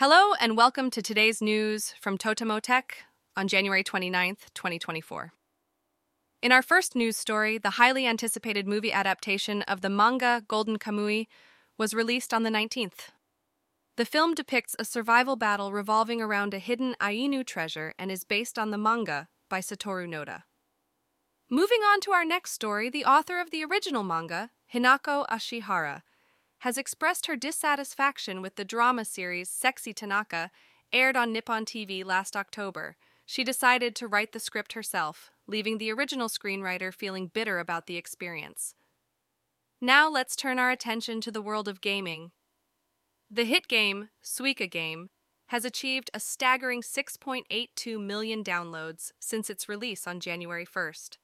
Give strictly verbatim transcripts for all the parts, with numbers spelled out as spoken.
Hello and welcome to today's news from Totemotech on January twenty-ninth, twenty twenty-four. In our first news story, the highly anticipated movie adaptation of the manga Golden Kamuy was released on the nineteenth. The film depicts a survival battle revolving around a hidden Ainu treasure and is based on the manga by Satoru Noda. Moving on to our next story, the author of the original manga, Hinako Ashihara, has expressed her dissatisfaction with the drama series Sexy Tanaka, aired on Nippon T V last October. She decided to write the script herself, leaving the original screenwriter feeling bitter about the experience. Now let's turn our attention to the world of gaming. The hit game, Suika Game, has achieved a staggering six point eight two million downloads since its release on January first.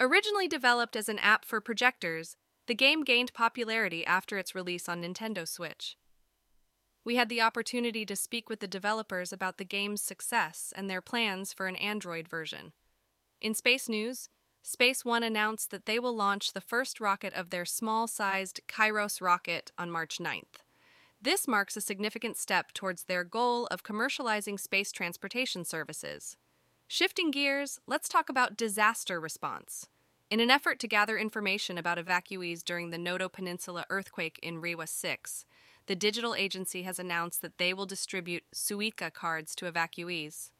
Originally developed as an app for projectors, the game gained popularity after its release on Nintendo Switch. We had the opportunity to speak with the developers about the game's success and their plans for an Android version. In space news, Space One announced that they will launch the first rocket of their small-sized Kairos rocket on March ninth. This marks a significant step towards their goal of commercializing space transportation services. Shifting gears, let's talk about disaster response. In an effort to gather information about evacuees during the Noto Peninsula earthquake in Reiwa six, the digital agency has announced that they will distribute Suica cards to evacuees.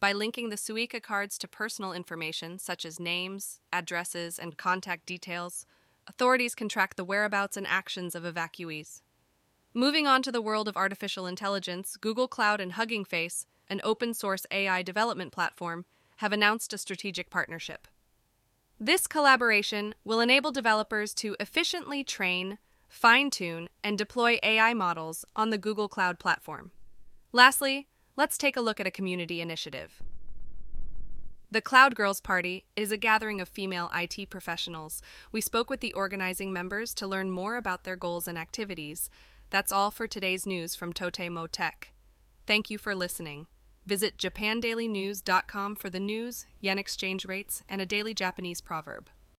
By linking the Suica cards to personal information, such as names, addresses, and contact details, authorities can track the whereabouts and actions of evacuees. Moving on to the world of artificial intelligence, Google Cloud and Hugging Face, an open-source A I development platform, have announced a strategic partnership. This collaboration will enable developers to efficiently train, fine-tune, and deploy A I models on the Google Cloud platform. Lastly, let's take a look at a community initiative. The Cloud Girls Party is a gathering of female I T professionals. We spoke with the organizing members to learn more about their goals and activities. That's all for today's news from Totemotech. Thank you for listening. Visit japan daily news dot com for the news, yen exchange rates, and a daily Japanese proverb.